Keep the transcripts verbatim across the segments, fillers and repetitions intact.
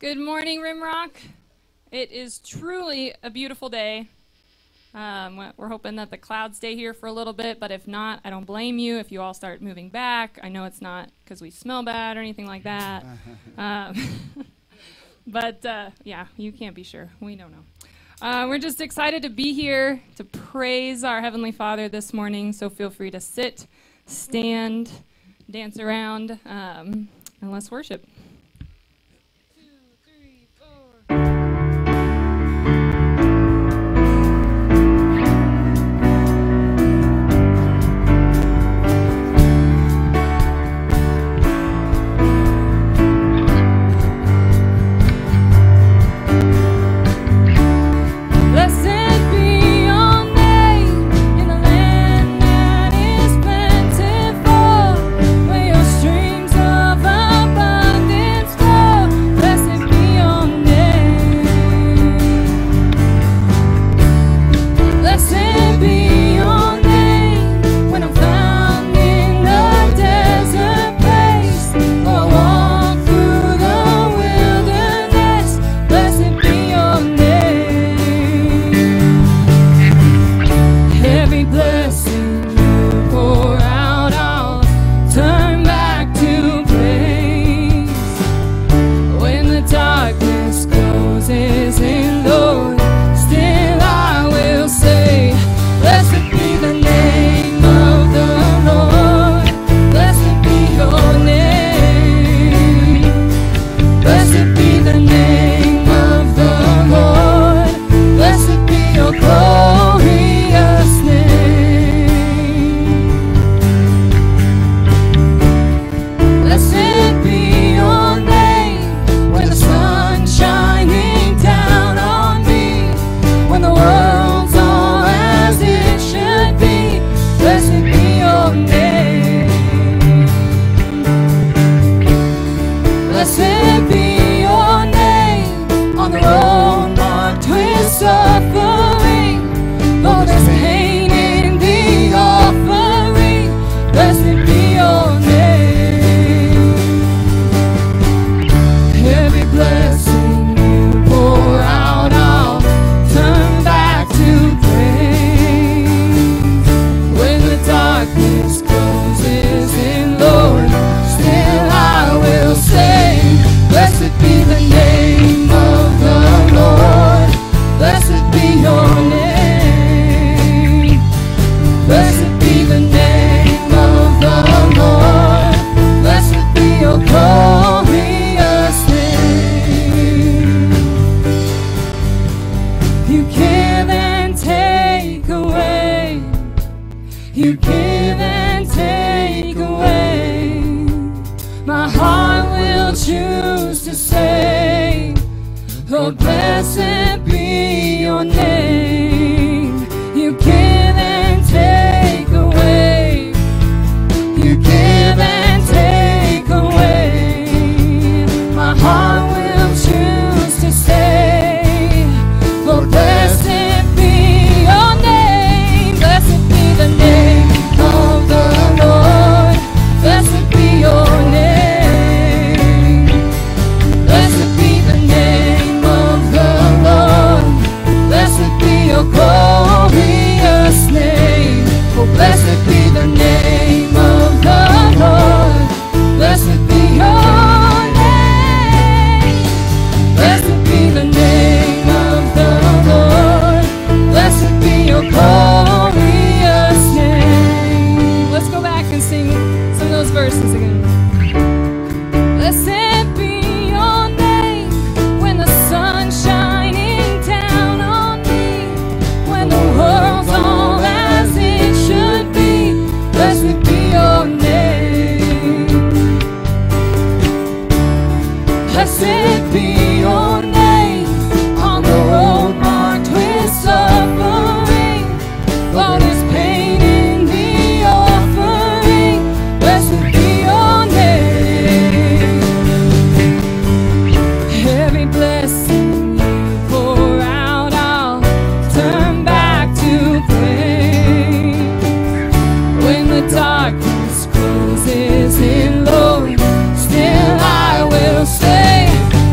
Good morning, Rimrock. It is truly a beautiful day. Um, we're hoping that the clouds stay here for a little bit, but if not, I don't blame you if you all start moving back. I know it's not because we smell bad or anything like that. um, but uh, yeah, you can't be sure. We don't know. Uh, we're just excited to be here to praise our Heavenly Father this morning, so feel free to sit, stand, dance around, um, and let's worship.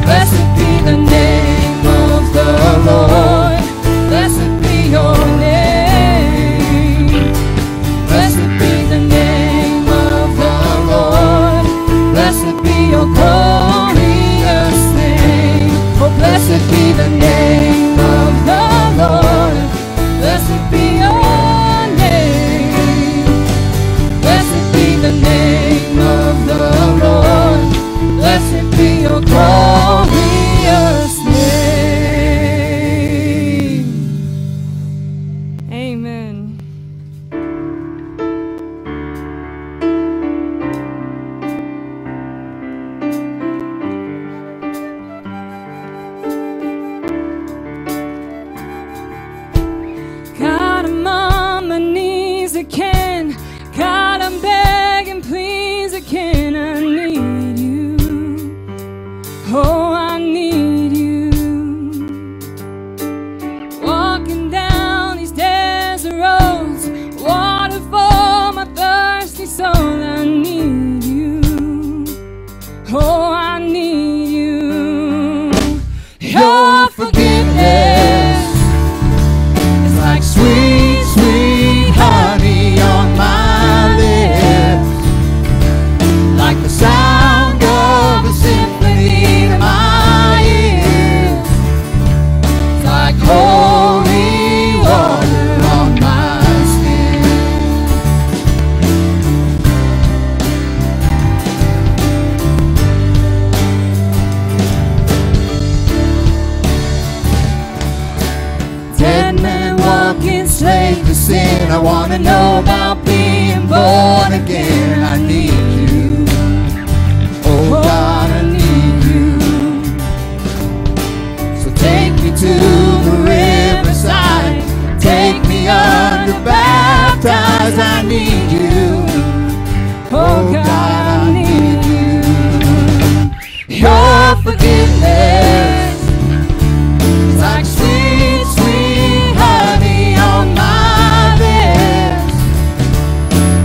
Blessed again, I need you. Oh, I need you. Walking down these desert roads, water for my thirsty soul, I need you. Oh, I need you. Your forgiveness is like sweet, sweet honey on my lips, like the sound of a symphony to my ears, it's like holy water on my skin. Dead man walking, slave to sin. I want to know about being born again. I need you. Oh God, I need you. So take me to the riverside, take me under, baptized. I need you. Oh God, I need you. Your forgiveness is like sweet, sweet honey on my lips,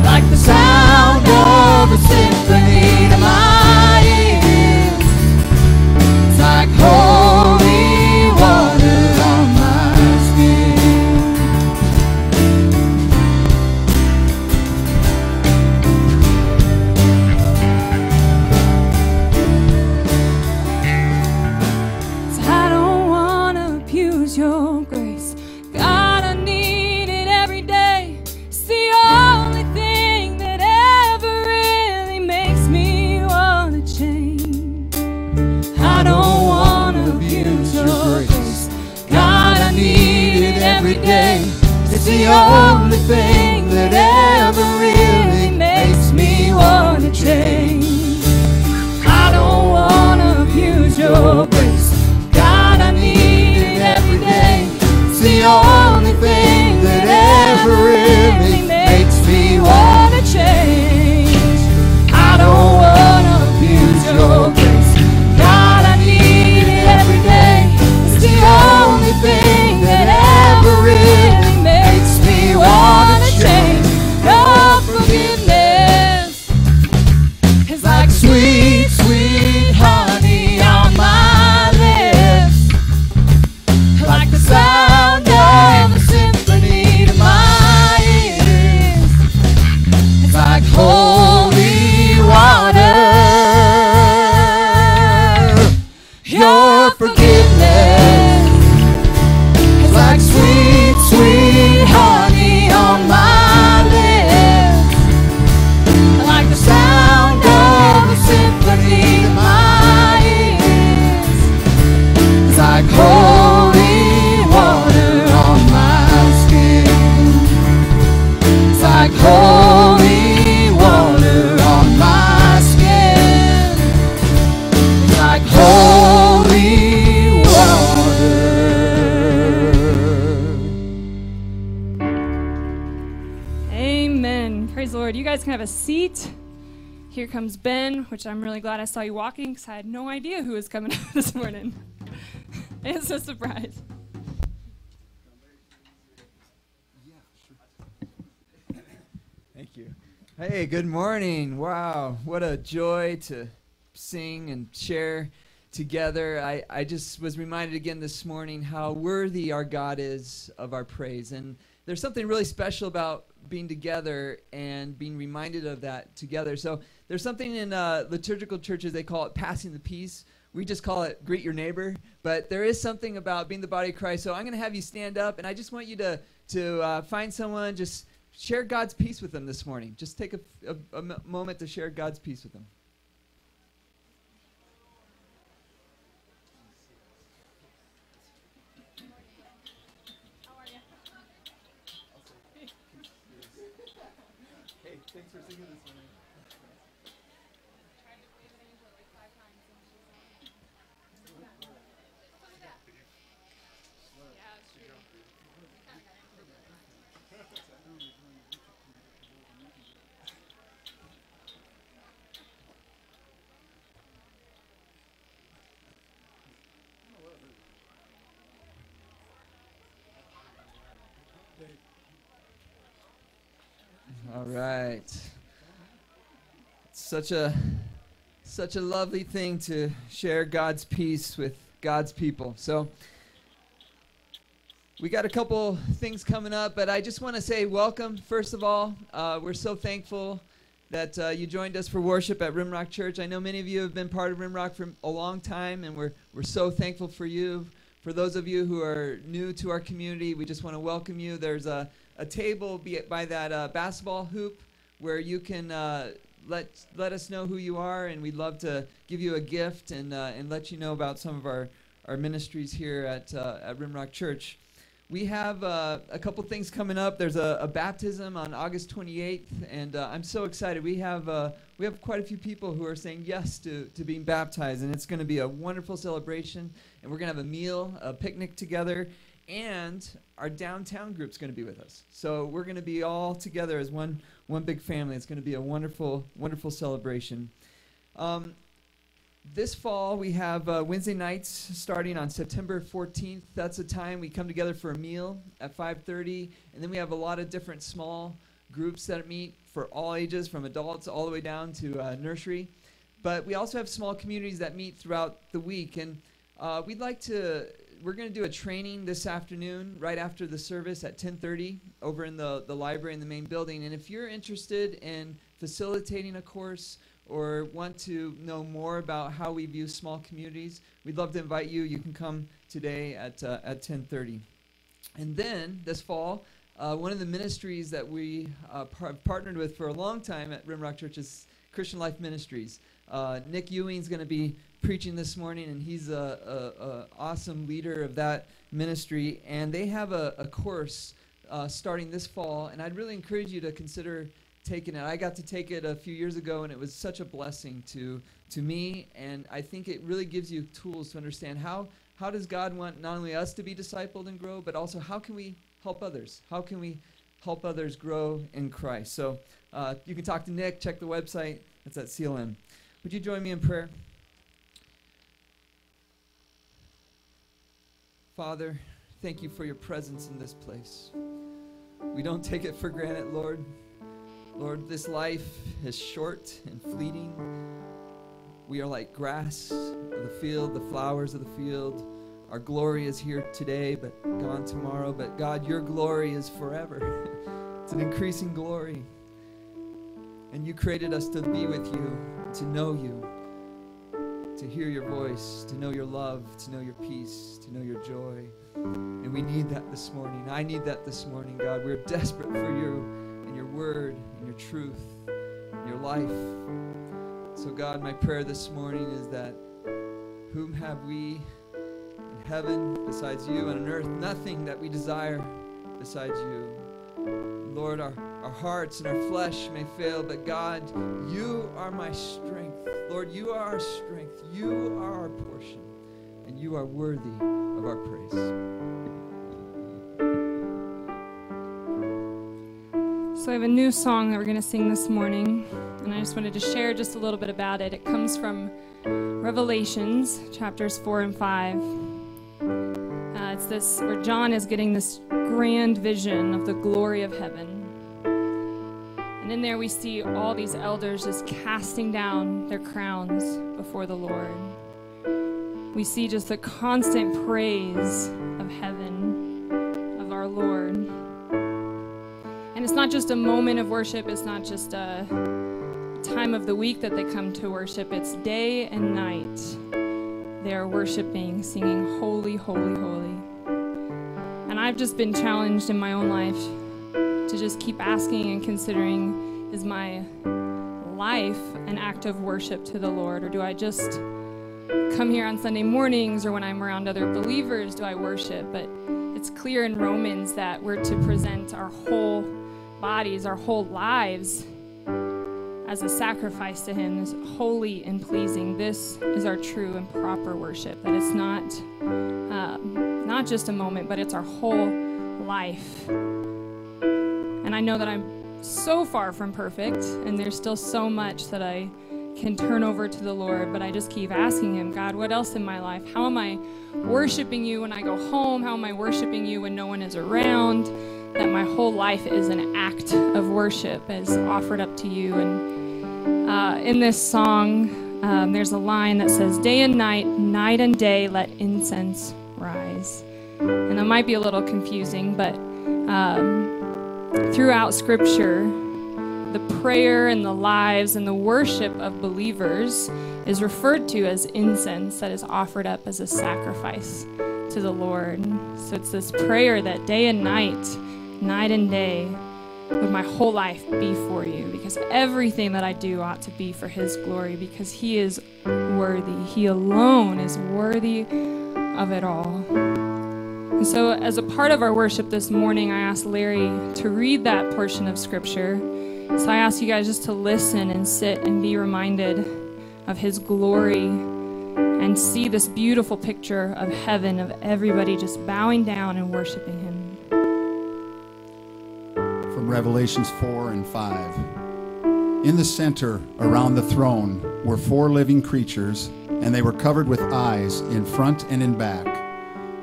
like the sound of a symphony to my ears, it's like holy water on my skin. 'Cause I don't want to abuse your grace. God, I need it every day. It's the only thing that ever really makes me want to change. I don't want to abuse your grace. God, I need it every day. It's the only thing that ever really makes me want to change. I don't want to abuse your grace. God, I need it every day. It's the only thing that ever really makes me want to change. I don't want to abuse your grace. God, I need it every day. It's the only thing that ever really makes me want to change. Your forgiveness is like sweet, sweet honey on my lips, like the sound of a symphony to my ears, it's like holy water. Your forgiveness is like sweet, sweet honey on my lips, like the sound of a symphony to my ears, it's like holy water on my skin, it's like holy water on my skin, it's like holy water. Amen. Praise the Lord. You guys can have a seat. Here comes Ben, which I'm really glad I saw you walking because I had no idea who was coming up this morning. It's a surprise. Thank you. Hey, good morning. Wow, what a joy to sing and share together. I, I just was reminded again this morning how worthy our God is of our praise. And there's something really special about being together and being reminded of that together. So there's something in uh, liturgical churches, they call it passing the peace. We just call it greet your neighbor. But there is something about being the body of Christ. So I'm going to have you stand up, and I just want you to, to uh, find someone, just share God's peace with them this morning. Just take a, a, a moment to share God's peace with them. right. Such a such a lovely thing to share God's peace with God's people. So we got a couple things coming up, but I just want to say welcome, first of all. Uh, we're so thankful that uh, you joined us for worship at Rimrock Church. I know many of you have been part of Rimrock for a long time, and we're, we're so thankful for you. For those of you who are new to our community, we just want to welcome you. There's a, a table be it by that uh, basketball hoop where you can uh, let, let us know who you are, and we'd love to give you a gift and, uh, and let you know about some of our, our ministries here at, uh, at Rimrock Church. We have uh, a couple things coming up. There's a, a baptism on August twenty-eighth, and uh, I'm so excited. We have uh, we have quite a few people who are saying yes to, to being baptized, and it's going to be a wonderful celebration. And we're going to have a meal, a picnic together, and our downtown group's going to be with us. So we're going to be all together as one one big family. It's going to be a wonderful, wonderful celebration. Um, This fall, we have uh, Wednesday nights starting on September fourteenth. That's a time we come together for a meal at five thirty, and then we have a lot of different small groups that meet for all ages, from adults all the way down to uh, nursery. But we also have small communities that meet throughout the week, and uh, we'd like to, we're going to do a training this afternoon right after the service at ten thirty over in the, the library in the main building. And if you're interested in facilitating a course, or want to know more about how we view small communities, we'd love to invite you. You can come today at uh, at ten thirty. And then this fall, uh, one of the ministries that we uh, par partnered with for a long time at Rimrock Church is Christian Life Ministries. Uh, Nick Ewing's going to be preaching this morning, and he's a, a, a awesome leader of that ministry. And they have a, a course uh, starting this fall, and I'd really encourage you to consider taken it. I got to take it a few years ago, and it was such a blessing to to me, and I think it really gives you tools to understand how how does God want not only us to be discipled and grow, but also how can we help others? How can we help others grow in Christ? So uh, you can talk to Nick, check the website. It's at C L M. Would you join me in prayer? Father, thank you for your presence in this place. We don't take it for granted, Lord. Lord, this life is short and fleeting. We are like grass of the field, the flowers of the field. Our glory is here today, but gone tomorrow. But God, your glory is forever. It's an increasing glory. And you created us to be with you, to know you, to hear your voice, to know your love, to know your peace, to know your joy. And we need that this morning. I need that this morning, God. We're desperate for you, your word, and your truth, and your life. So God, my prayer this morning is that whom have we in heaven besides you, and on earth nothing that we desire besides you. Lord, our, our hearts and our flesh may fail, but God, you are my strength. Lord, you are our strength. You are our portion, and you are worthy of our praise. So I have a new song that we're going to sing this morning, and I just wanted to share just a little bit about it. It comes from Revelations, chapters four and five. Uh, it's this, where John is getting this grand vision of the glory of heaven. And in there we see all these elders just casting down their crowns before the Lord. We see just the constant praise of heaven, of our Lord. And it's not just a moment of worship. It's not just a time of the week that they come to worship. It's day and night. They're worshiping, singing, holy, holy, holy. And I've just been challenged in my own life to just keep asking and considering, is my life an act of worship to the Lord? Or do I just come here on Sunday mornings, or when I'm around other believers, do I worship? But it's clear in Romans that we're to present our whole bodies, our whole lives as a sacrifice to him, is holy and pleasing. This is our true and proper worship, that it's not uh, not just a moment, but it's our whole life. And I know that I'm so far from perfect, and there's still so much that I can turn over to the Lord, but I just keep asking him, God, what else in my life? How am I worshiping you when I go home? How am I worshiping you when no one is around? that my whole life is an act of worship as offered up to you. And uh, in this song, um, there's a line that says, day and night, night and day, let incense rise. And that might be a little confusing, but um, throughout Scripture, the prayer and the lives and the worship of believers is referred to as incense that is offered up as a sacrifice to the Lord. So it's this prayer that day and night, night and day, would my whole life be for you, because everything that I do ought to be for His glory, because He is worthy. He alone is worthy of it all. And so as a part of our worship this morning, I asked Larry to read that portion of Scripture. So I ask you guys just to listen and sit and be reminded of His glory and see this beautiful picture of heaven, of everybody just bowing down and worshiping Him. From Revelations four and five. In the center around the throne were four living creatures, and they were covered with eyes in front and in back.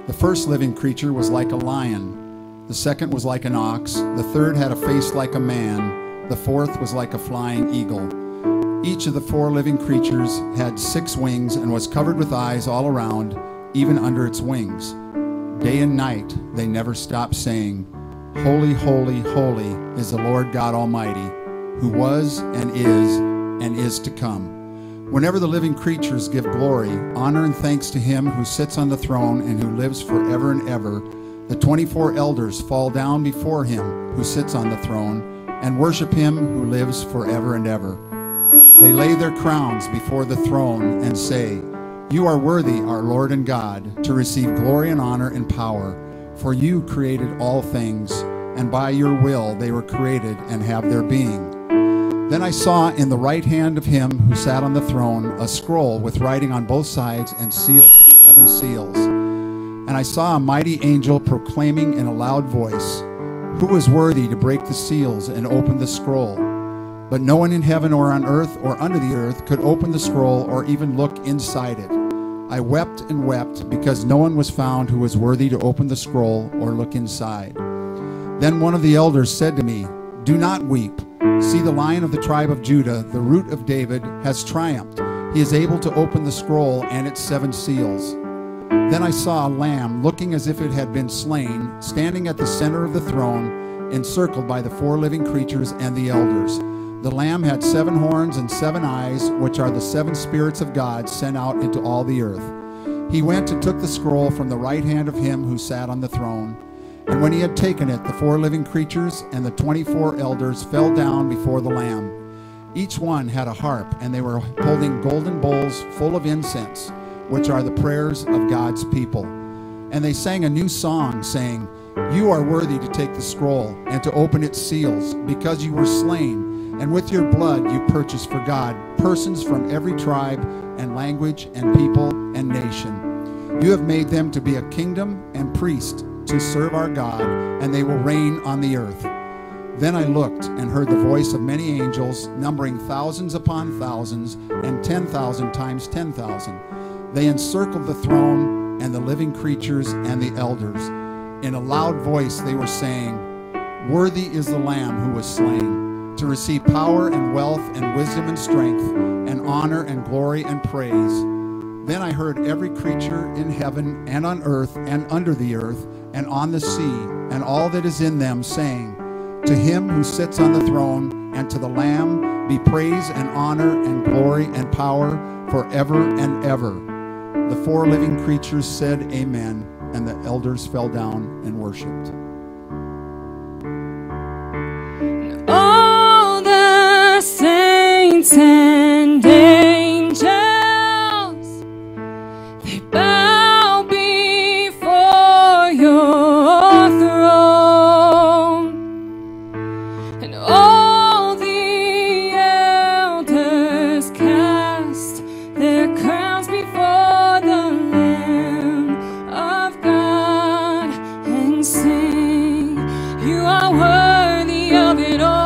The first living creature was like a lion, the second was like an ox, the third had a face like a man, the fourth was like a flying eagle. Each of the four living creatures had six wings and was covered with eyes all around, even under its wings. Day and night they never stopped saying, Holy, holy, holy is the Lord God Almighty, who was and is and is to come. Whenever the living creatures give glory, honor, and thanks to Him who sits on the throne and who lives forever and ever, the twenty-four elders fall down before Him who sits on the throne and worship Him who lives forever and ever. They lay their crowns before the throne and say, You are worthy, our Lord and God, to receive glory and honor and power, for You created all things, and by Your will they were created and have their being. Then I saw in the right hand of Him who sat on the throne a scroll with writing on both sides and sealed with seven seals. And I saw a mighty angel proclaiming in a loud voice, Who is worthy to break the seals and open the scroll? But no one in heaven or on earth or under the earth could open the scroll or even look inside it. I wept and wept because no one was found who was worthy to open the scroll or look inside. Then one of the elders said to me, Do not weep. See, the Lion of the tribe of Judah, the Root of David, has triumphed. He is able to open the scroll and its seven seals. Then I saw a lamb looking as if it had been slain, standing at the center of the throne, encircled by the four living creatures and the elders. The lamb had seven horns and seven eyes, which are the seven spirits of God sent out into all the earth. He went and took the scroll from the right hand of Him who sat on the throne. And when he had taken it, the four living creatures and the twenty-four elders fell down before the lamb. Each one had a harp, and they were holding golden bowls full of incense, which are the prayers of God's people. And they sang a new song, saying, You are worthy to take the scroll and to open its seals, because You were slain, and with Your blood You purchased for God persons from every tribe and language and people and nation. You have made them to be a kingdom and priests to serve our God, and they will reign on the earth. Then I looked and heard the voice of many angels, numbering thousands upon thousands and ten thousand times ten thousand. They encircled the throne and the living creatures and the elders. In a loud voice they were saying, Worthy is the Lamb who was slain, to receive power and wealth and wisdom and strength and honor and glory and praise. Then I heard every creature in heaven and on earth and under the earth and on the sea and all that is in them saying, To Him who sits on the throne and to the Lamb be praise and honor and glory and power forever and ever. The four living creatures said amen, and the elders fell down and worshipped. And all the saints and angels, they bow before Your throne, and all the elders cast their crowns before worthy of it all.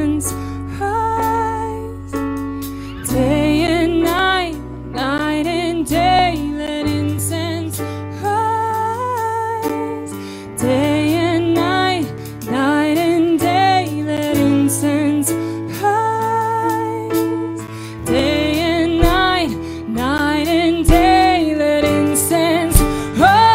mountains rise. Day and night, night and day, let incense rise. Day and night, night and day, let incense rise. Day and night, night and day, let incense rise.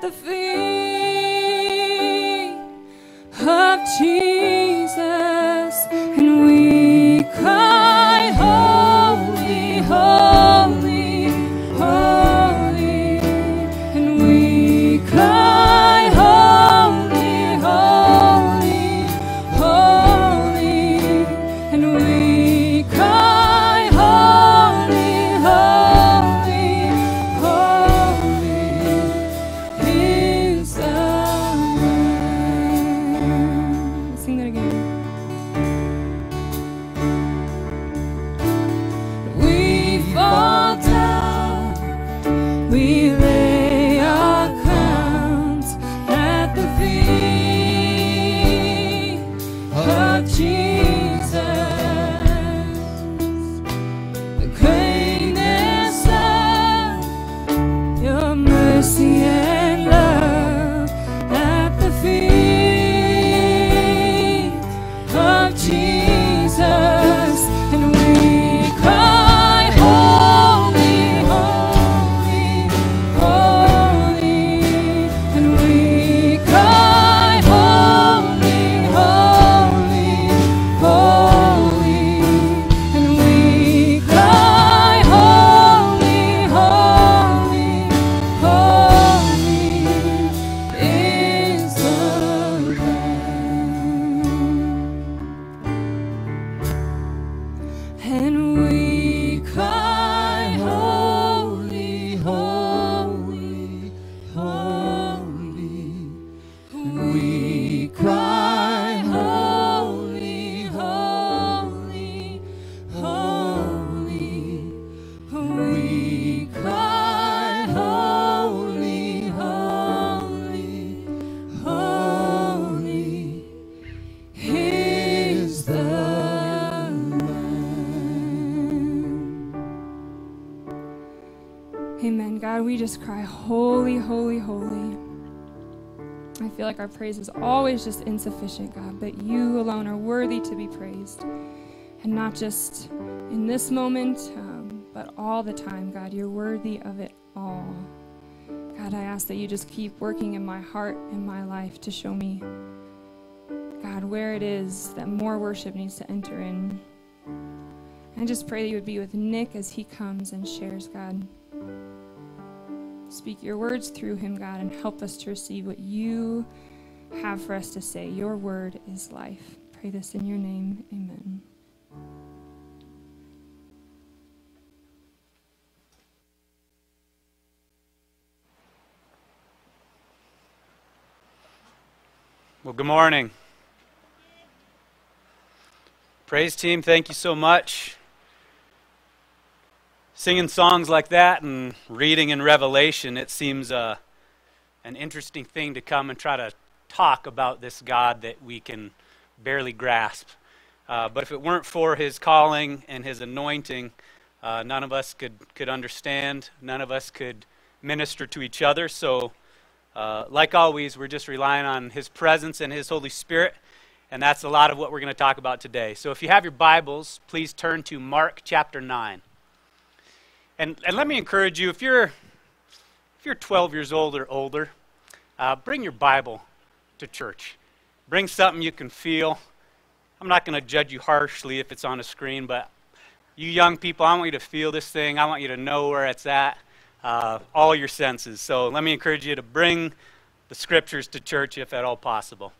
The feet Amen. God, we just cry, holy, holy, holy. I feel like our praise is always just insufficient, God, but you alone are worthy to be praised. And not just in this moment, um, but all the time, God. You're worthy of it all. God, I ask that you just keep working in my heart and my life to show me, God, where it is that more worship needs to enter in. And I just pray that you would be with Nick as he comes and shares, God. Speak your words through him, God, and help us to receive what you have for us to say. Your word is life. Pray this in your name. Amen. Well, good morning. Praise team, thank you so much. Singing songs like that and reading in Revelation, it seems uh, an interesting thing to come and try to talk about this God that we can barely grasp. Uh, but if it weren't for his calling and his anointing, uh, none of us could, could understand, none of us could minister to each other, so... Uh, like always, we're just relying on his presence and his Holy Spirit, and that's a lot of what we're going to talk about today. So if you have your Bibles, please turn to Mark chapter nine. And, and let me encourage you, if you're, if you're twelve years old or older, uh, bring your Bible to church. Bring something you can feel. I'm not going to judge you harshly if it's on a screen, but you young people, I want you to feel this thing. I want you to know where it's at. Uh, all your senses. So let me encourage you to bring the scriptures to church if at all possible.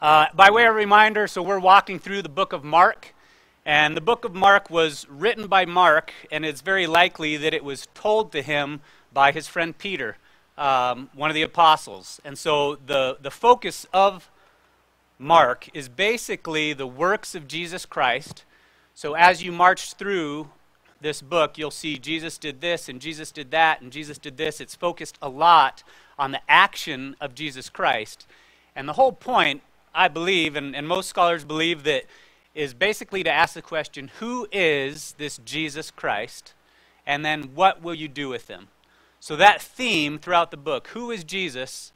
Uh, by way of reminder, so we're walking through the book of Mark, and the book of Mark was written by Mark, and it's very likely that it was told to him by his friend Peter, um, one of the apostles. And so the, the focus of Mark is basically the works of Jesus Christ. So as you march through this book, you'll see Jesus did this, and Jesus did that, and Jesus did this. It's focused a lot on the action of Jesus Christ. And the whole point, I believe, and, and most scholars believe, that is basically to ask the question, who is this Jesus Christ, and then what will you do with him? So that theme throughout the book, who is Jesus,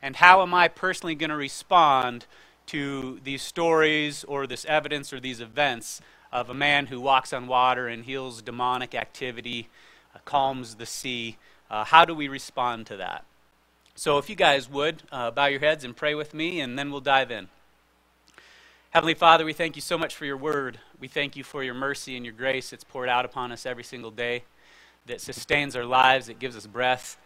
and how am I personally going to respond to these stories or this evidence or these events of a man who walks on water and heals demonic activity, uh, calms the sea. Uh, how do we respond to that? So if you guys would, uh, bow your heads and pray with me, and then we'll dive in. Heavenly Father, we thank you so much for your word. We thank you for your mercy and your grace that's poured out upon us every single day, that sustains our lives, that gives us breath.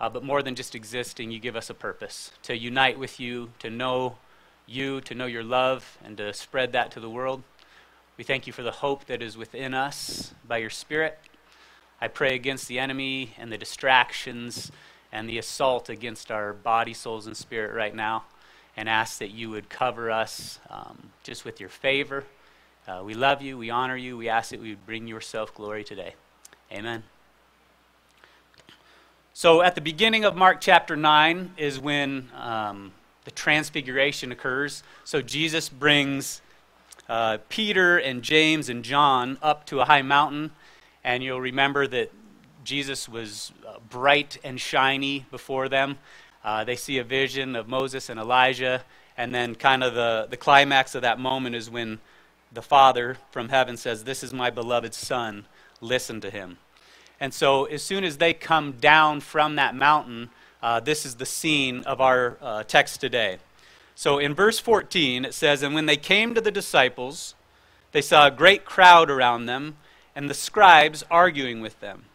Uh, but more than just existing, you give us a purpose to unite with you, to know you, to know your love, and to spread that to the world. We thank you for the hope that is within us by your Spirit. I pray against the enemy and the distractions and the assault against our body, souls, and spirit right now, and ask that you would cover us um, just with your favor. Uh, we love you. We honor you. We ask that we would bring yourself glory today. Amen. So at the beginning of Mark chapter nine is when um, the transfiguration occurs. So Jesus brings... Uh, Peter and James and John up to a high mountain, and you'll remember that Jesus was uh, bright and shiny before them. Uh, they see a vision of Moses and Elijah, and then kind of the, the climax of that moment is when the Father from heaven says, "This is my beloved Son, listen to him." And so as soon as they come down from that mountain, uh, this is the scene of our uh, text today. So in verse fourteen, it says, "And when they came to the disciples, they saw a great crowd around them, and the scribes arguing with them.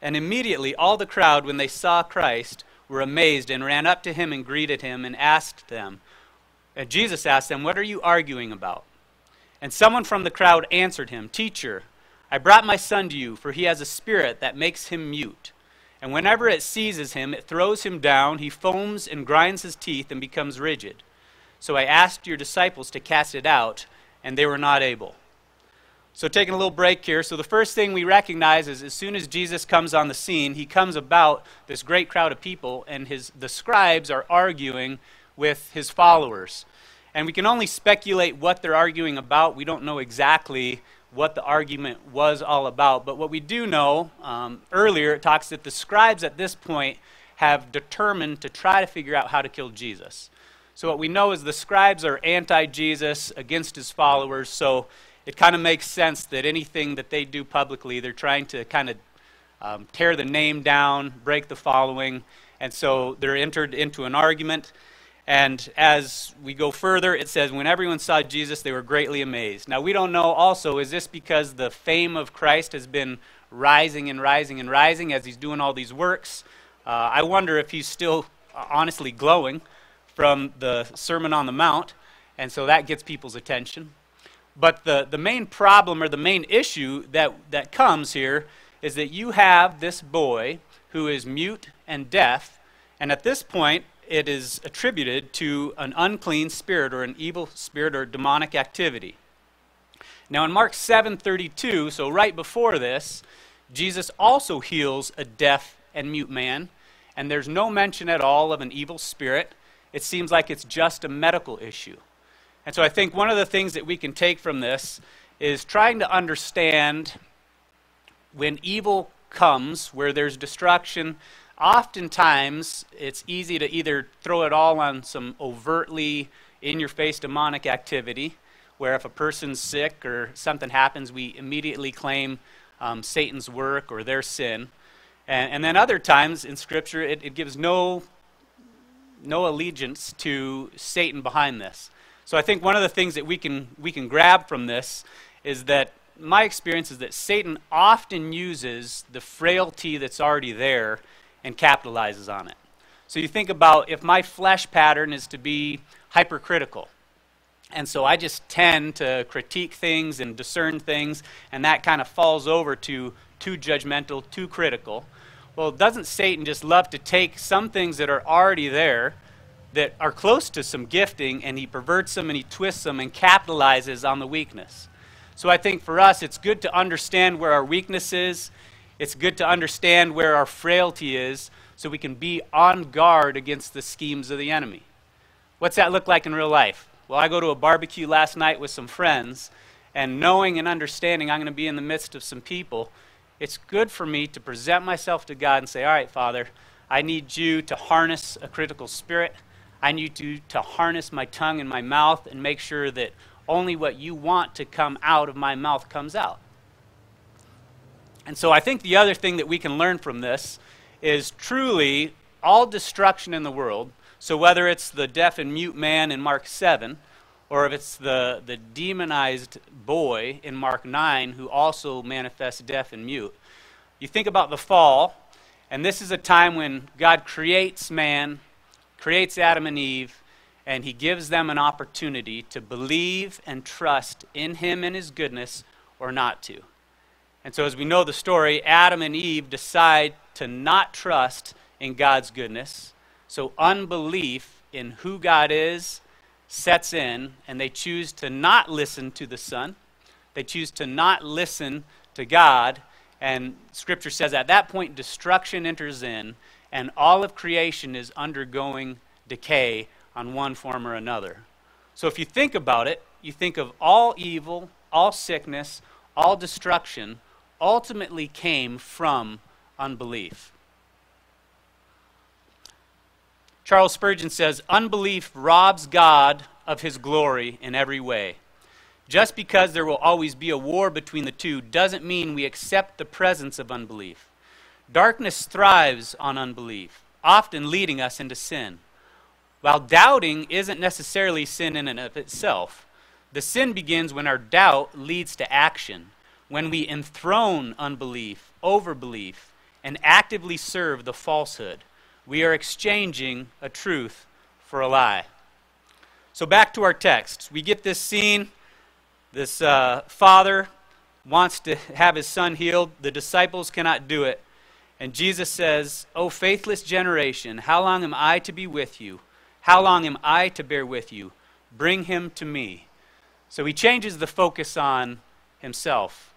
And immediately all the crowd, when they saw Christ, were amazed and ran up to him and greeted him and asked them." And Jesus asked them, "What are you arguing about?" And someone from the crowd answered him, "Teacher, I brought my son to you, for he has a spirit that makes him mute. And whenever it seizes him, it throws him down. He foams and grinds his teeth and becomes rigid. So I asked your disciples to cast it out, and they were not able." So taking a little break here. So the first thing we recognize is as soon as Jesus comes on the scene, he comes about this great crowd of people, and his the scribes are arguing with his followers. And we can only speculate what they're arguing about. We don't know exactly what the argument was all about. But what we do know, um, earlier it talks that the scribes at this point have determined to try to figure out how to kill Jesus. So what we know is the scribes are anti-Jesus, against his followers, so it kind of makes sense that anything that they do publicly, they're trying to kind of um, tear the name down, break the following, and so they're entered into an argument. And as we go further, it says, when everyone saw Jesus, they were greatly amazed. Now, we don't know also, is this because the fame of Christ has been rising and rising and rising as he's doing all these works? Uh, I wonder if he's still uh, honestly glowing from the Sermon on the Mount, and so that gets people's attention. But the, the main problem or the main issue that, that comes here is that you have this boy who is mute and deaf, and at this point, it is attributed to an unclean spirit or an evil spirit or demonic activity. Now in Mark seven thirty-two, so right before this, Jesus also heals a deaf and mute man, and there's no mention at all of an evil spirit. It seems like it's just a medical issue. And so I think one of the things that we can take from this is trying to understand when evil comes, where there's destruction, oftentimes, it's easy to either throw it all on some overtly in-your-face demonic activity, where if a person's sick or something happens, we immediately claim um, Satan's work or their sin. And, and then other times in Scripture, it, it gives no, no allegiance to Satan behind this. So I think one of the things that we can, we can grab from this is that my experience is that Satan often uses the frailty that's already there and capitalizes on it. So you think about if my flesh pattern is to be hypercritical, and so I just tend to critique things and discern things, and that kind of falls over to too judgmental, too critical. Well, doesn't Satan just love to take some things that are already there, that are close to some gifting, and he perverts them and he twists them and capitalizes on the weakness? So I think for us, it's good to understand where our weakness is. It's good to understand where our frailty is so we can be on guard against the schemes of the enemy. What's that look like in real life? Well, I go to a barbecue last night with some friends, and knowing and understanding I'm going to be in the midst of some people, it's good for me to present myself to God and say, all right, Father, I need you to harness a critical spirit. I need you to harness my tongue and my mouth and make sure that only what you want to come out of my mouth comes out. And so I think the other thing that we can learn from this is truly all destruction in the world, so whether it's the deaf and mute man in Mark seven, or if it's the, the demonized boy in Mark nine who also manifests deaf and mute, you think about the fall, and this is a time when God creates man, creates Adam and Eve, and he gives them an opportunity to believe and trust in him and his goodness or not to. And so as we know the story, Adam and Eve decide to not trust in God's goodness. So unbelief in who God is sets in, and they choose to not listen to the Son. They choose to not listen to God. And Scripture says at that point, destruction enters in, and all of creation is undergoing decay on one form or another. So if you think about it, you think of all evil, all sickness, all destruction, ultimately came from unbelief. Charles Spurgeon says, unbelief robs God of his glory in every way. Just because there will always be a war between the two doesn't mean we accept the presence of unbelief. Darkness thrives on unbelief, often leading us into sin. While doubting isn't necessarily sin in and of itself, the sin begins when our doubt leads to action, when we enthrone unbelief, overbelief, and actively serve the falsehood. We are exchanging a truth for a lie. So back to our text. We get this scene. This uh, father wants to have his son healed. The disciples cannot do it. And Jesus says, "O faithless generation, how long am I to be with you? How long am I to bear with you? Bring him to me." So he changes the focus on himself.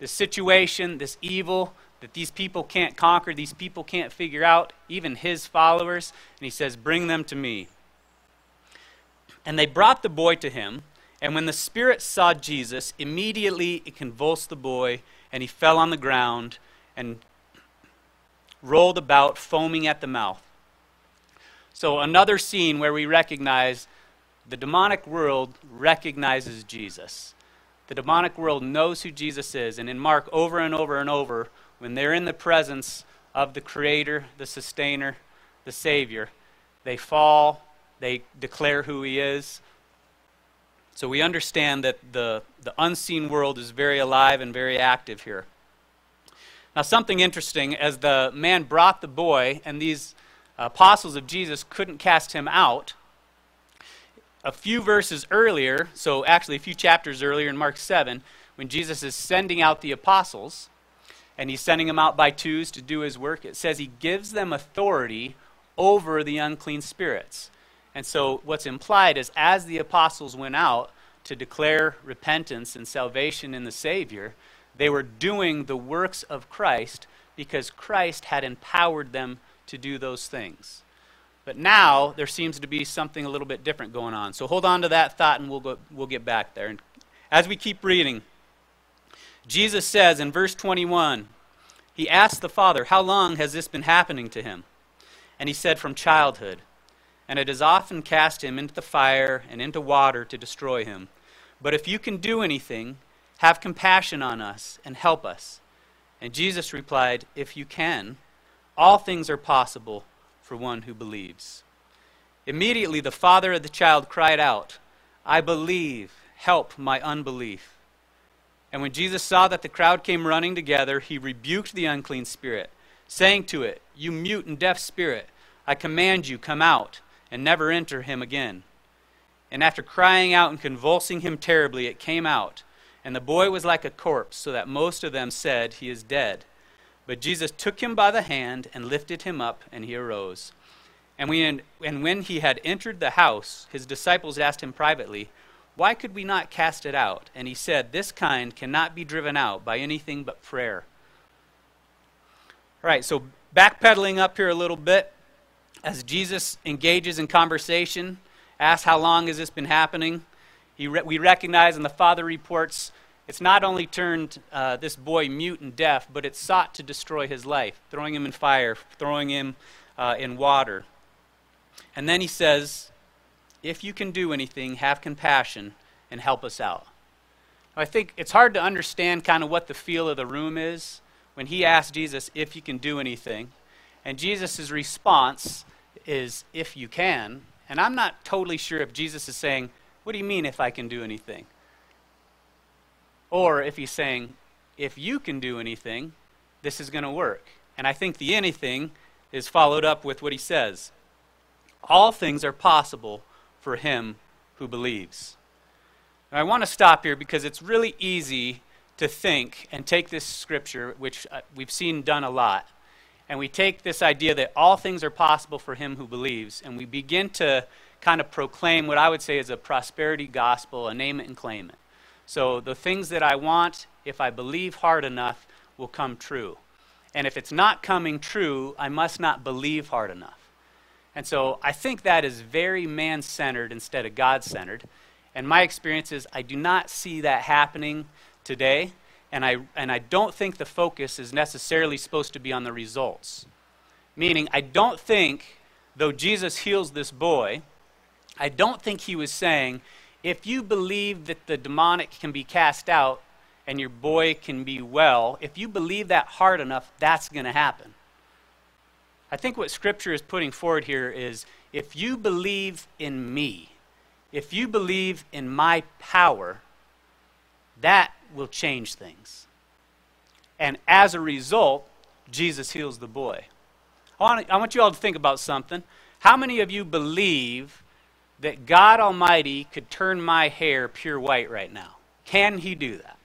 This situation, this evil that these people can't conquer, these people can't figure out, even his followers, and he says, bring them to me. And they brought the boy to him, And when the spirit saw Jesus, immediately it convulsed the boy, and he fell on the ground and rolled about, foaming at the mouth. So another scene where we recognize the demonic world recognizes Jesus. The demonic world knows who Jesus is. And in Mark, over and over and over, when they're in the presence of the Creator, the Sustainer, the Savior, they fall, they declare who he is. So we understand that the, the unseen world is very alive and very active here. Now, something interesting, as the man brought the boy and these apostles of Jesus couldn't cast him out, a few verses earlier, so actually a few chapters earlier in Mark seven, when Jesus is sending out the apostles, and he's sending them out by twos to do his work, it says he gives them authority over the unclean spirits. And so what's implied is, as the apostles went out to declare repentance and salvation in the Savior, they were doing the works of Christ because Christ had empowered them to do those things. But now there seems to be something a little bit different going on. So hold on to that thought, and we'll go, we'll get back there. And as we keep reading, Jesus says in verse twenty-one, he asked the Father, "How long has this been happening to him?" And he said, "From childhood. And it has often cast him into the fire and into water to destroy him. But if you can do anything, have compassion on us and help us." And Jesus replied, "If you can, all things are possible for one who believes." Immediately the father of the child cried out, "I believe, help my unbelief." And when Jesus saw that the crowd came running together, he rebuked the unclean spirit, saying to it, "You mute and deaf spirit, I command you, come out and never enter him again." And after crying out and convulsing him terribly, it came out, and the boy was like a corpse, so that most of them said, "He is dead." But Jesus took him by the hand and lifted him up, and he arose. And, we, and when he had entered the house, his disciples asked him privately, "Why could we not cast it out?" And he said, "This kind cannot be driven out by anything but prayer." All right, so backpedaling up here a little bit, as Jesus engages in conversation, asks how long has this been happening, he re- we recognize, and the Father reports, it's not only turned uh, this boy mute and deaf, but it sought to destroy his life, throwing him in fire, throwing him uh, in water. And then he says, "If you can do anything, have compassion and help us out." I think it's hard to understand kind of what the feel of the room is when he asked Jesus if he can do anything. And Jesus' response is, "If you can." And I'm not totally sure if Jesus is saying, "What do you mean if I can do anything?" Or if he's saying, "If you can do anything, this is going to work." And I think the anything is followed up with what he says, "All things are possible for him who believes." Now, I want to stop here because it's really easy to think and take this scripture, which we've seen done a lot, and we take this idea that all things are possible for him who believes, and we begin to kind of proclaim what I would say is a prosperity gospel, a name it and claim it. So the things that I want, if I believe hard enough, will come true. And if it's not coming true, I must not believe hard enough. And so I think that is very man-centered instead of God-centered. And my experience is I do not see that happening today. And I, and I don't think the focus is necessarily supposed to be on the results. Meaning, I don't think, though Jesus heals this boy, I don't think he was saying, "If you believe that the demonic can be cast out and your boy can be well, if you believe that hard enough, that's going to happen." I think what Scripture is putting forward here is, if you believe in me, if you believe in my power, that will change things. And as a result, Jesus heals the boy. I want, I want you all to think about something. How many of you believe that God Almighty could turn my hair pure white right now? Can he do that?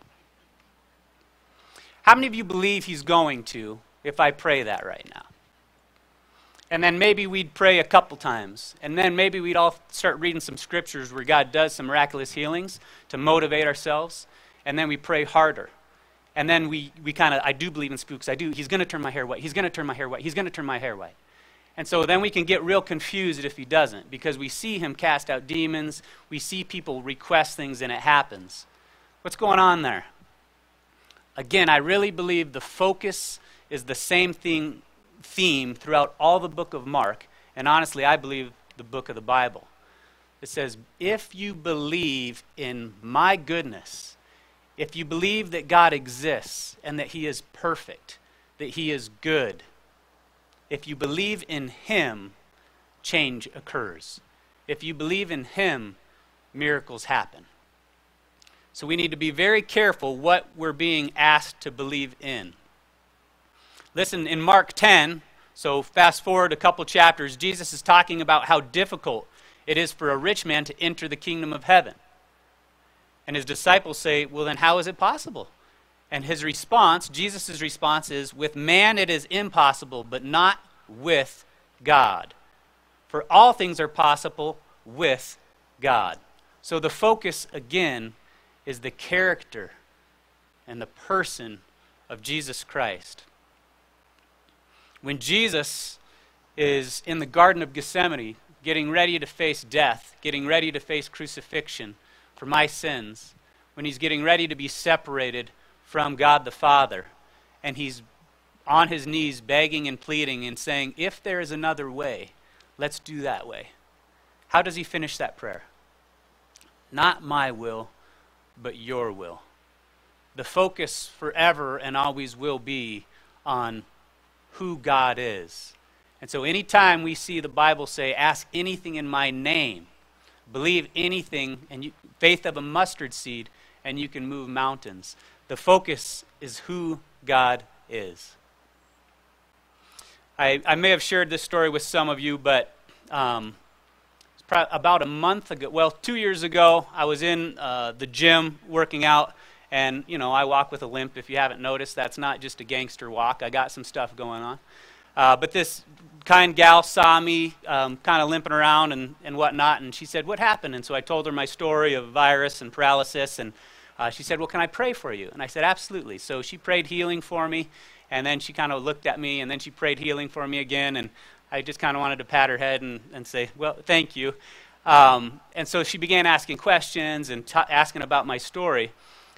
How many of you believe he's going to if I pray that right now? And then maybe we'd pray a couple times, and then maybe we'd all start reading some scriptures where God does some miraculous healings to motivate ourselves, and then we pray harder. And then we, we kind of, I do believe in spooks, I do, he's going to turn my hair white, he's going to turn my hair white, he's going to turn my hair white. And so then we can get real confused if he doesn't, because we see him cast out demons, we see people request things, and it happens. What's going on there? Again, I really believe the focus is the same thing, theme throughout all the book of Mark, and honestly, I believe the book of the Bible. It says, if you believe in my goodness, if you believe that God exists and that he is perfect, that he is good, if you believe in him, change occurs. If you believe in him, miracles happen. So we need to be very careful what we're being asked to believe in. Listen, in Mark ten, so fast forward a couple chapters, Jesus is talking about how difficult it is for a rich man to enter the kingdom of heaven. And his disciples say, well, then how is it possible? And his response, Jesus' response is, with man it is impossible, but not with God. For all things are possible with God. So the focus, again, is the character and the person of Jesus Christ. When Jesus is in the Garden of Gethsemane, getting ready to face death, getting ready to face crucifixion for my sins, when he's getting ready to be separated from God the Father, and he's on his knees begging and pleading and saying, if there is another way, let's do that way. How does he finish that prayer? Not my will, but your will. The focus forever and always will be on who God is. And so anytime we see the Bible say, ask anything in my name, believe anything, and you, faith of a mustard seed, and you can move mountains. The focus is who God is. I, I may have shared this story with some of you, but um, pro- about a month ago, well, two years ago, I was in uh, the gym working out, and, you know, I walk with a limp. If you haven't noticed, that's not just a gangster walk. I got some stuff going on. Uh, but this kind gal saw me um, kind of limping around and, and whatnot, and she said, what happened? And so I told her my story of virus and paralysis, and uh, she said, well, can I pray for you? And I said, absolutely. So she prayed healing for me, and then she kind of looked at me, and then she prayed healing for me again, and I just kind of wanted to pat her head and, and say, well, thank you. Um, and so she began asking questions and t- asking about my story,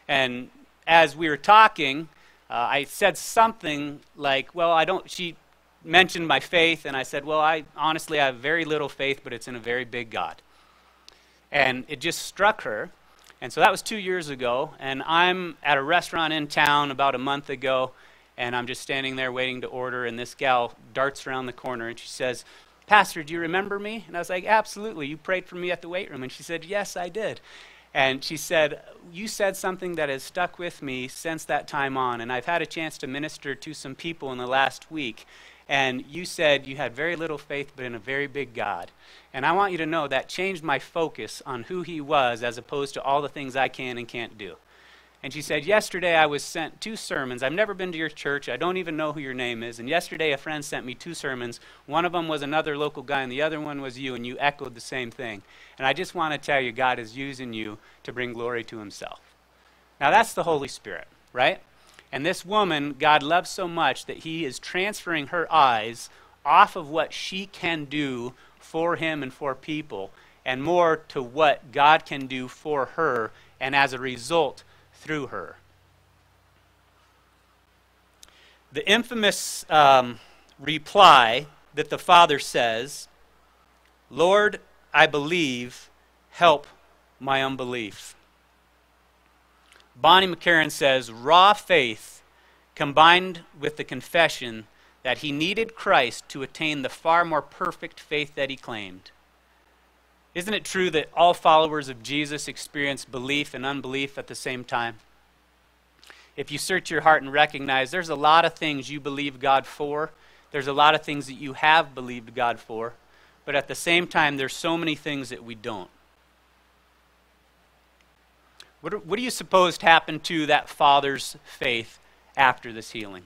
and as we were talking, uh, I said something like, well, I don't, she mentioned my faith, and I said, well, I honestly I have very little faith, but it's in a very big God. And it just struck her. And so that was two years ago, and I'm at a restaurant in town about a month ago, and I'm just standing there waiting to order, and this gal darts around the corner, and she says, Pastor, do you remember me? And I was like, absolutely, you prayed for me at the weight room. And she said, yes, I did. And she said, you said something that has stuck with me since that time on, and I've had a chance to minister to some people in the last week. And you said you had very little faith, but in a very big God. And I want you to know that changed my focus on who he was as opposed to all the things I can and can't do. And she said, yesterday I was sent two sermons. I've never been to your church. I don't even know who your name is. And yesterday a friend sent me two sermons. One of them was another local guy, and the other one was you, and you echoed the same thing. And I just want to tell you, God is using you to bring glory to himself. Now that's the Holy Spirit, right? And this woman, God loves so much that he is transferring her eyes off of what she can do for him and for people, and more to what God can do for her, and as a result, through her. The infamous um, reply that the Father says, Lord, I believe, help my unbelief. Bonnie McCarran says, raw faith combined with the confession that he needed Christ to attain the far more perfect faith that he claimed. Isn't it true that all followers of Jesus experience belief and unbelief at the same time? If you search your heart and recognize there's a lot of things you believe God for, there's a lot of things that you have believed God for, but at the same time there's so many things that we don't. What, what do you suppose happened to that father's faith after this healing?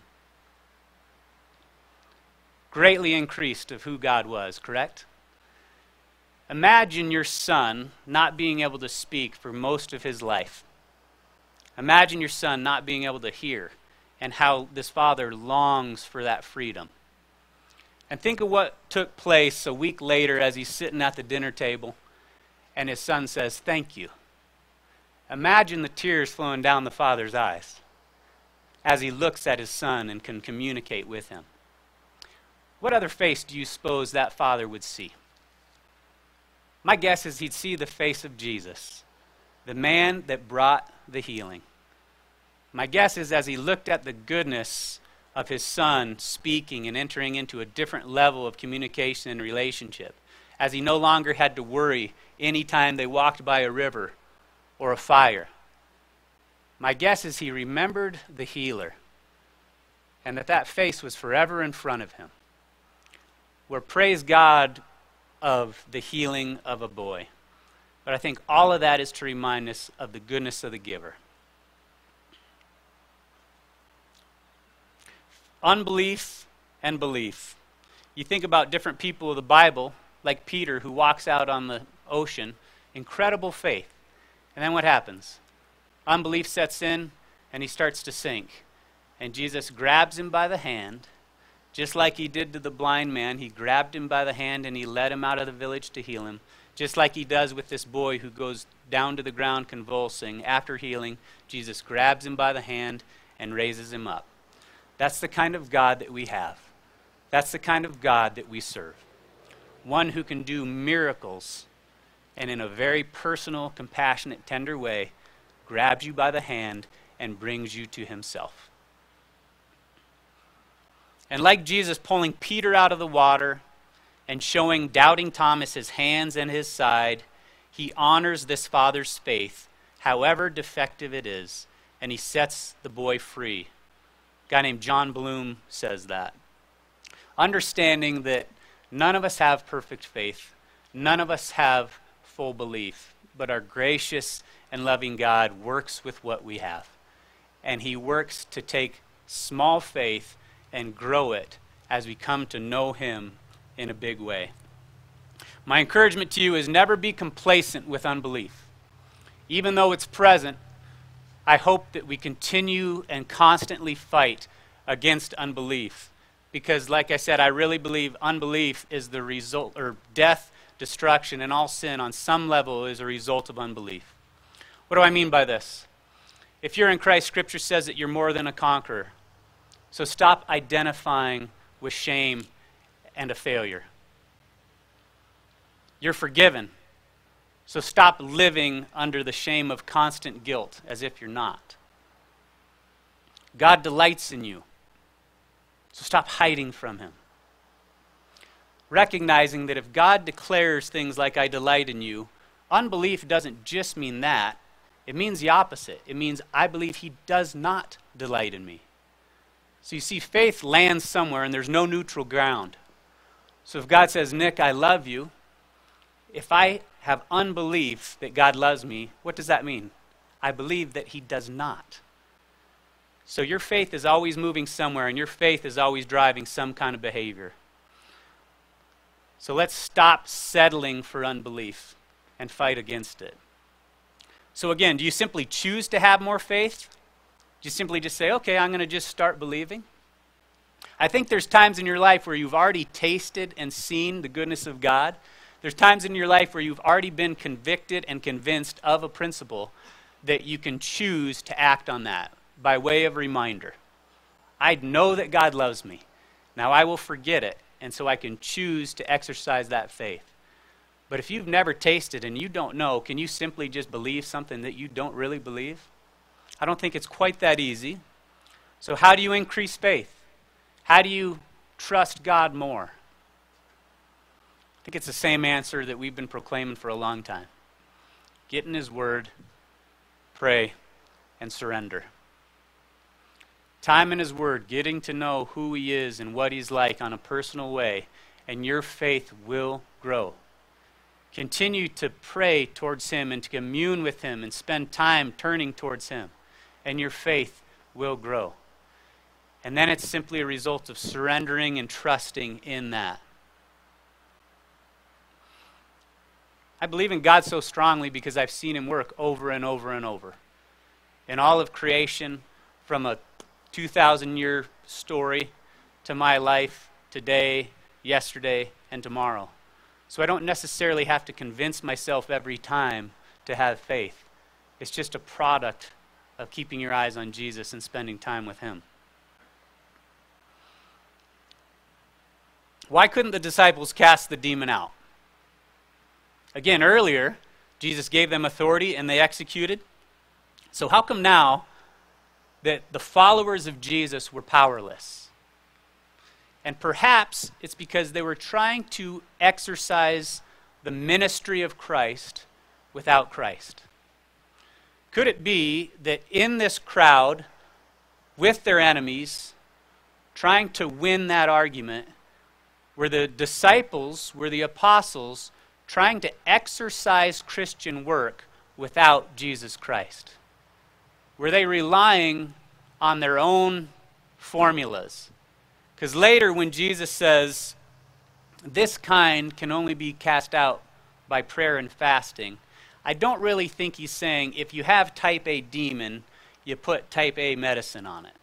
Greatly increased of who God was, correct? Imagine your son not being able to speak for most of his life. Imagine your son not being able to hear, and how this father longs for that freedom. And think of what took place a week later as he's sitting at the dinner table and his son says, "Thank you." Imagine the tears flowing down the father's eyes as he looks at his son and can communicate with him. What other face do you suppose that father would see? My guess is he'd see the face of Jesus, the man that brought the healing. My guess is as he looked at the goodness of his son speaking and entering into a different level of communication and relationship, as he no longer had to worry any time they walked by a river or a fire. My guess is he remembered the healer and that that face was forever in front of him. We're, praise God, of the healing of a boy. But I think all of that is to remind us of the goodness of the giver. Unbelief and belief. You think about different people of the Bible, like Peter, who walks out on the ocean, incredible faith. And then what happens? Unbelief sets in, and he starts to sink. And Jesus grabs him by the hand, just like he did to the blind man. He grabbed him by the hand, and he led him out of the village to heal him, just like he does with this boy who goes down to the ground convulsing. After healing, Jesus grabs him by the hand and raises him up. That's the kind of God that we have. That's the kind of God that we serve. One who can do miracles and in a very personal, compassionate, tender way, grabs you by the hand and brings you to himself. And like Jesus pulling Peter out of the water and showing doubting Thomas his hands and his side, he honors this father's faith, however defective it is, and he sets the boy free. A guy named John Bloom says that. Understanding that none of us have perfect faith, none of us have full belief, but our gracious and loving God works with what we have. And he works to take small faith and grow it as we come to know him in a big way. My encouragement to you is never be complacent with unbelief. Even though it's present, I hope that we continue and constantly fight against unbelief, because like I said, I really believe unbelief is the result, or death, destruction, and all sin on some level is a result of unbelief. What do I mean by this? If you're in Christ, Scripture says that you're more than a conqueror. So stop identifying with shame and a failure. You're forgiven. So stop living under the shame of constant guilt as if you're not. God delights in you. So stop hiding from him. Recognizing that if God declares things like "I delight in you," unbelief doesn't just mean that. It means the opposite. It means I believe he does not delight in me. So you see, faith lands somewhere and there's no neutral ground. So if God says, "Nick, I love you," if I have unbelief that God loves me, what does that mean? I believe that he does not. So your faith is always moving somewhere, and your faith is always driving some kind of behavior. So let's stop settling for unbelief and fight against it. So again, do you simply choose to have more faith? Do you simply just say, "Okay, I'm going to just start believing"? I think there's times in your life where you've already tasted and seen the goodness of God. There's times in your life where you've already been convicted and convinced of a principle that you can choose to act on that by way of reminder. I know that God loves me. Now I will forget it, and so I can choose to exercise that faith. But if you've never tasted and you don't know, can you simply just believe something that you don't really believe? I don't think it's quite that easy. So how do you increase faith? How do you trust God more? I think it's the same answer that we've been proclaiming for a long time. Get in his word, pray, and surrender. Time in his word, getting to know who he is and what he's like on a personal way, and your faith will grow. Continue to pray towards him and to commune with him and spend time turning towards him, and your faith will grow. And then it's simply a result of surrendering and trusting in that. I believe in God so strongly because I've seen him work over and over and over. In all of creation, from a two thousand year story to my life today yesterday, and tomorrow. So I don't necessarily have to convince myself every time to have faith. It's just a product of keeping your eyes on Jesus and spending time with him. Why couldn't the disciples cast the demon out? Again, earlier, Jesus gave them authority and they executed. So how come now that the followers of Jesus were powerless? And perhaps it's because they were trying to exercise the ministry of Christ without Christ. Could it be that in this crowd, with their enemies, trying to win that argument, were the disciples, were the apostles, trying to exercise Christian work without Jesus Christ? Were they relying on their own formulas? Because later when Jesus says, this kind can only be cast out by prayer and fasting, I don't really think he's saying, if you have type A demon, you put type A medicine on it.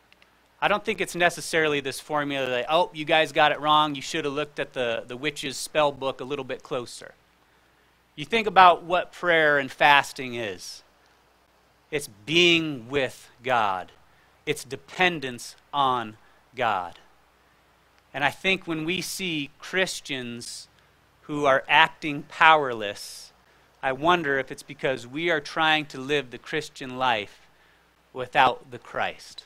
I don't think it's necessarily this formula that, oh, you guys got it wrong, you should have looked at the, the witch's spell book a little bit closer. You think about what prayer and fasting is. It's being with God. It's dependence on God. And I think when we see Christians who are acting powerless, I wonder if it's because we are trying to live the Christian life without the Christ.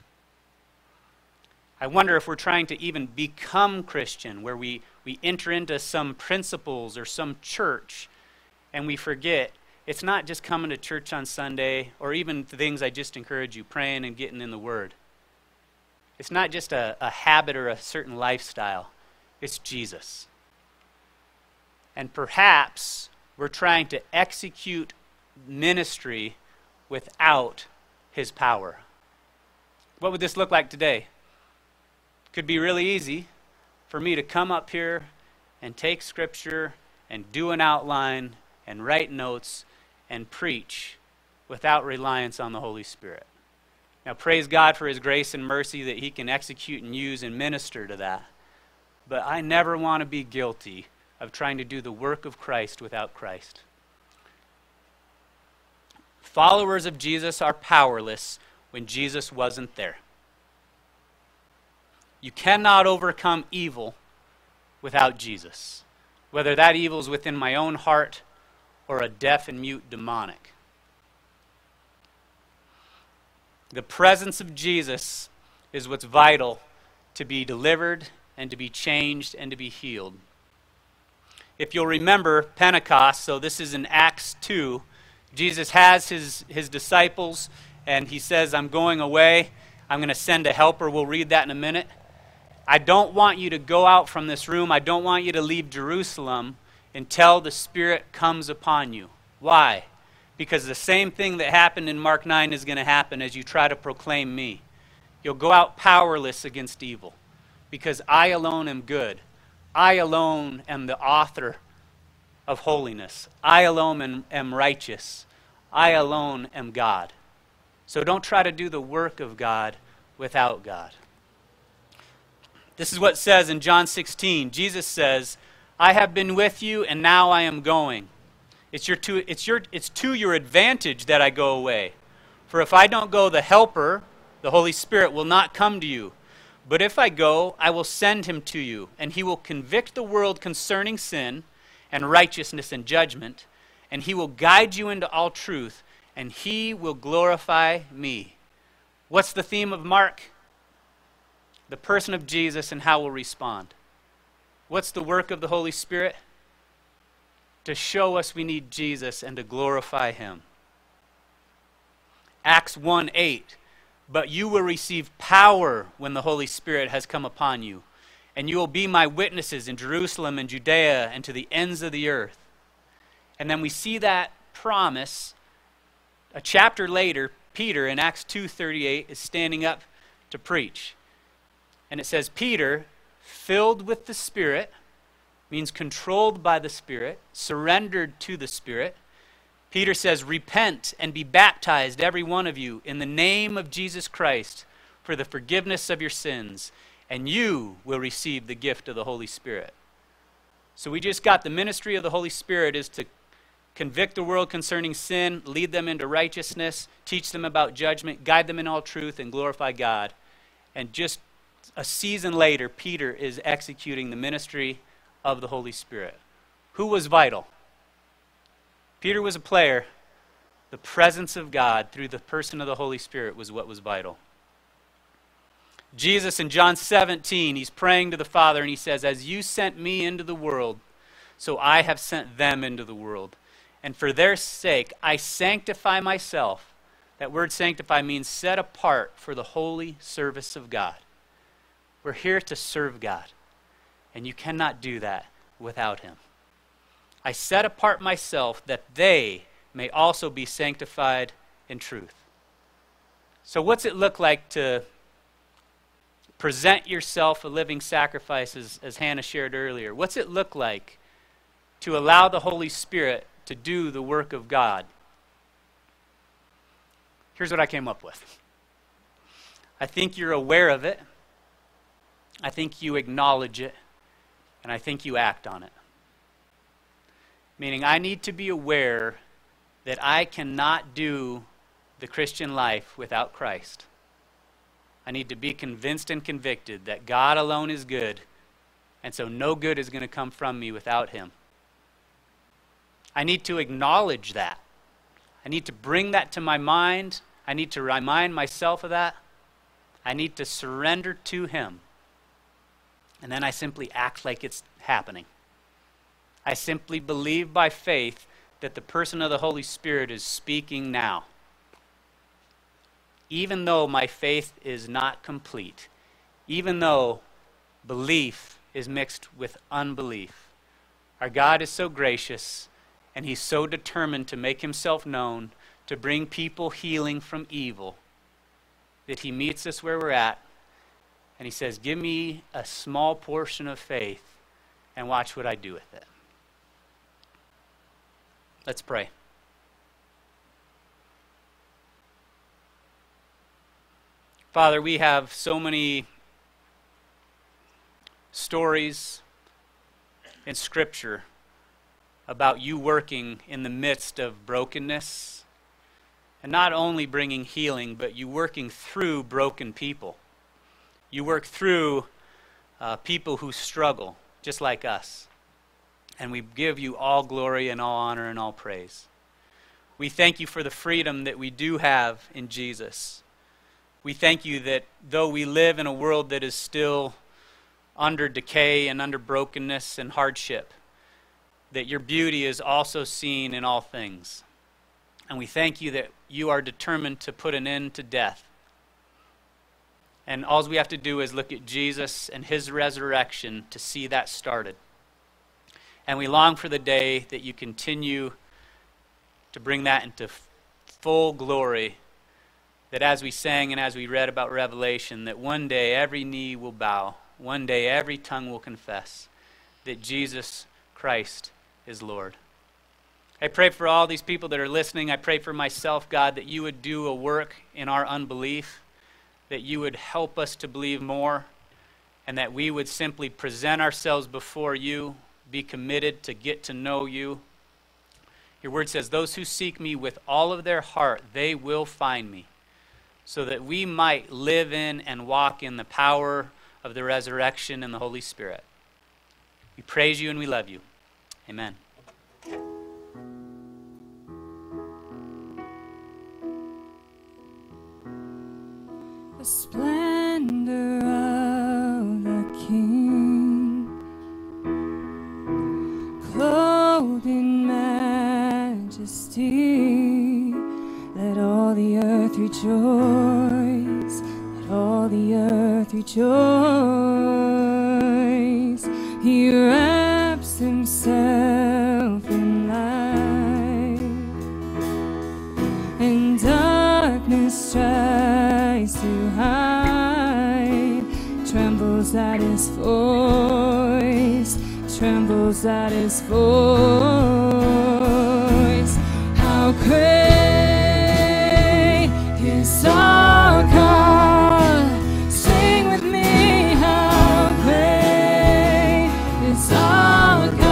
I wonder if we're trying to even become Christian, where we, we enter into some principles or some church, and we forget it's not just coming to church on Sunday, or even the things I just encourage you, praying and getting in the Word. It's not just a, a habit or a certain lifestyle. It's Jesus. And perhaps we're trying to execute ministry without his power. What would this look like today? Could be really easy for me to come up here and take scripture and do an outline and write notes and preach without reliance on the Holy Spirit. Now, praise God for his grace and mercy that he can execute and use and minister to that. But I never want to be guilty of trying to do the work of Christ without Christ. Followers of Jesus are powerless when Jesus wasn't there. You cannot overcome evil without Jesus, whether that evil is within my own heart or a deaf and mute demonic. The presence of Jesus is what's vital to be delivered and to be changed and to be healed. If you'll remember Pentecost, so this is in Acts two, Jesus has his, his disciples and he says, I'm going away, I'm going to send a helper. We'll read that in a minute. I don't want you to go out from this room. I don't want you to leave Jerusalem until the Spirit comes upon you. Why? Because the same thing that happened in Mark nine is going to happen as you try to proclaim me. You'll go out powerless against evil because I alone am good. I alone am the author of holiness. I alone am, am righteous. I alone am God. So don't try to do the work of God without God. This is what it says in John sixteen. Jesus says, I have been with you and now I am going. It's your to, it's your, it's to your advantage that I go away. For if I don't go, the helper, the Holy Spirit, will not come to you. But if I go, I will send him to you, and he will convict the world concerning sin and righteousness and judgment, and he will guide you into all truth, and he will glorify me. What's the theme of Mark? The person of Jesus and how we'll respond. What's the work of the Holy Spirit? To show us we need Jesus and to glorify him. Acts one eight, but you will receive power when the Holy Spirit has come upon you, and you will be my witnesses in Jerusalem and Judea and to the ends of the earth. And then we see that promise a chapter later. Peter in Acts two thirty-eight is standing up to preach. And it says, Peter, filled with the Spirit, means controlled by the Spirit, surrendered to the Spirit. Peter says, repent and be baptized, every one of you, in the name of Jesus Christ for the forgiveness of your sins, and you will receive the gift of the Holy Spirit. So we just got the ministry of the Holy Spirit is to convict the world concerning sin, lead them into righteousness, teach them about judgment, guide them in all truth, and glorify God. And just a season later, Peter is executing the ministry of the Holy Spirit. Who was vital? Peter was a player. The presence of God through the person of the Holy Spirit was what was vital. Jesus in John seventeen, he's praying to the Father, and he says, "As you sent me into the world, so I have sent them into the world. And for their sake, I sanctify myself." That word sanctify means set apart for the holy service of God. We're here to serve God. And you cannot do that without him. "I set apart myself that they may also be sanctified in truth." So what's it look like to present yourself a living sacrifice, as, as Hannah shared earlier? What's it look like to allow the Holy Spirit to do the work of God? Here's what I came up with. I think you're aware of it. I think you acknowledge it. And I think you act on it. Meaning, I need to be aware that I cannot do the Christian life without Christ. I need to be convinced and convicted that God alone is good, and so no good is going to come from me without him. I need to acknowledge that. I need to bring that to my mind. I need to remind myself of that. I need to surrender to him. And then I simply act like it's happening. I simply believe by faith that the person of the Holy Spirit is speaking now. Even though my faith is not complete, even though belief is mixed with unbelief, our God is so gracious, and he's so determined to make himself known, to bring people healing from evil, that he meets us where we're at, and he says, "Give me a small portion of faith, and watch what I do with it." Let's pray. Father, we have so many stories in Scripture about you working in the midst of brokenness, and not only bringing healing, but you working through broken people. You work through uh, people who struggle, just like us. And we give you all glory and all honor and all praise. We thank you for the freedom that we do have in Jesus. We thank you that though we live in a world that is still under decay and under brokenness and hardship, that your beauty is also seen in all things. And we thank you that you are determined to put an end to death. And all we have to do is look at Jesus and his resurrection to see that started. And we long for the day that you continue to bring that into full glory, that as we sang and as we read about Revelation, that one day every knee will bow, one day every tongue will confess that Jesus Christ is Lord. I pray for all these people that are listening. I pray for myself, God, that you would do a work in our unbelief, that you would help us to believe more, and that we would simply present ourselves before you, be committed to get to know you. Your word says, "Those who seek me with all of their heart, they will find me," so that we might live in and walk in the power of the resurrection and the Holy Spirit. We praise you and we love you. Amen. The splendor of the King, clothed in majesty, let all the earth rejoice, let all the earth rejoice. He wraps himself in light, and darkness tries to hide, trembles at his voice, trembles at his voice. How great is our God. Sing with me, how great is our God.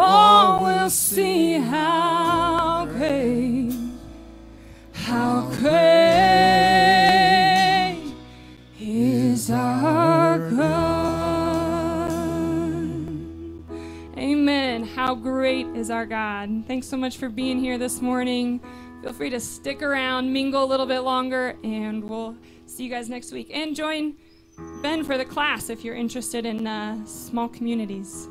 all will see how great, how great is our God. Amen. How great is our God. Thanks so much for being here this morning. Feel free to stick around, mingle a little bit longer, and we'll see you guys next week. And join Ben for the class if you're interested in uh, small communities.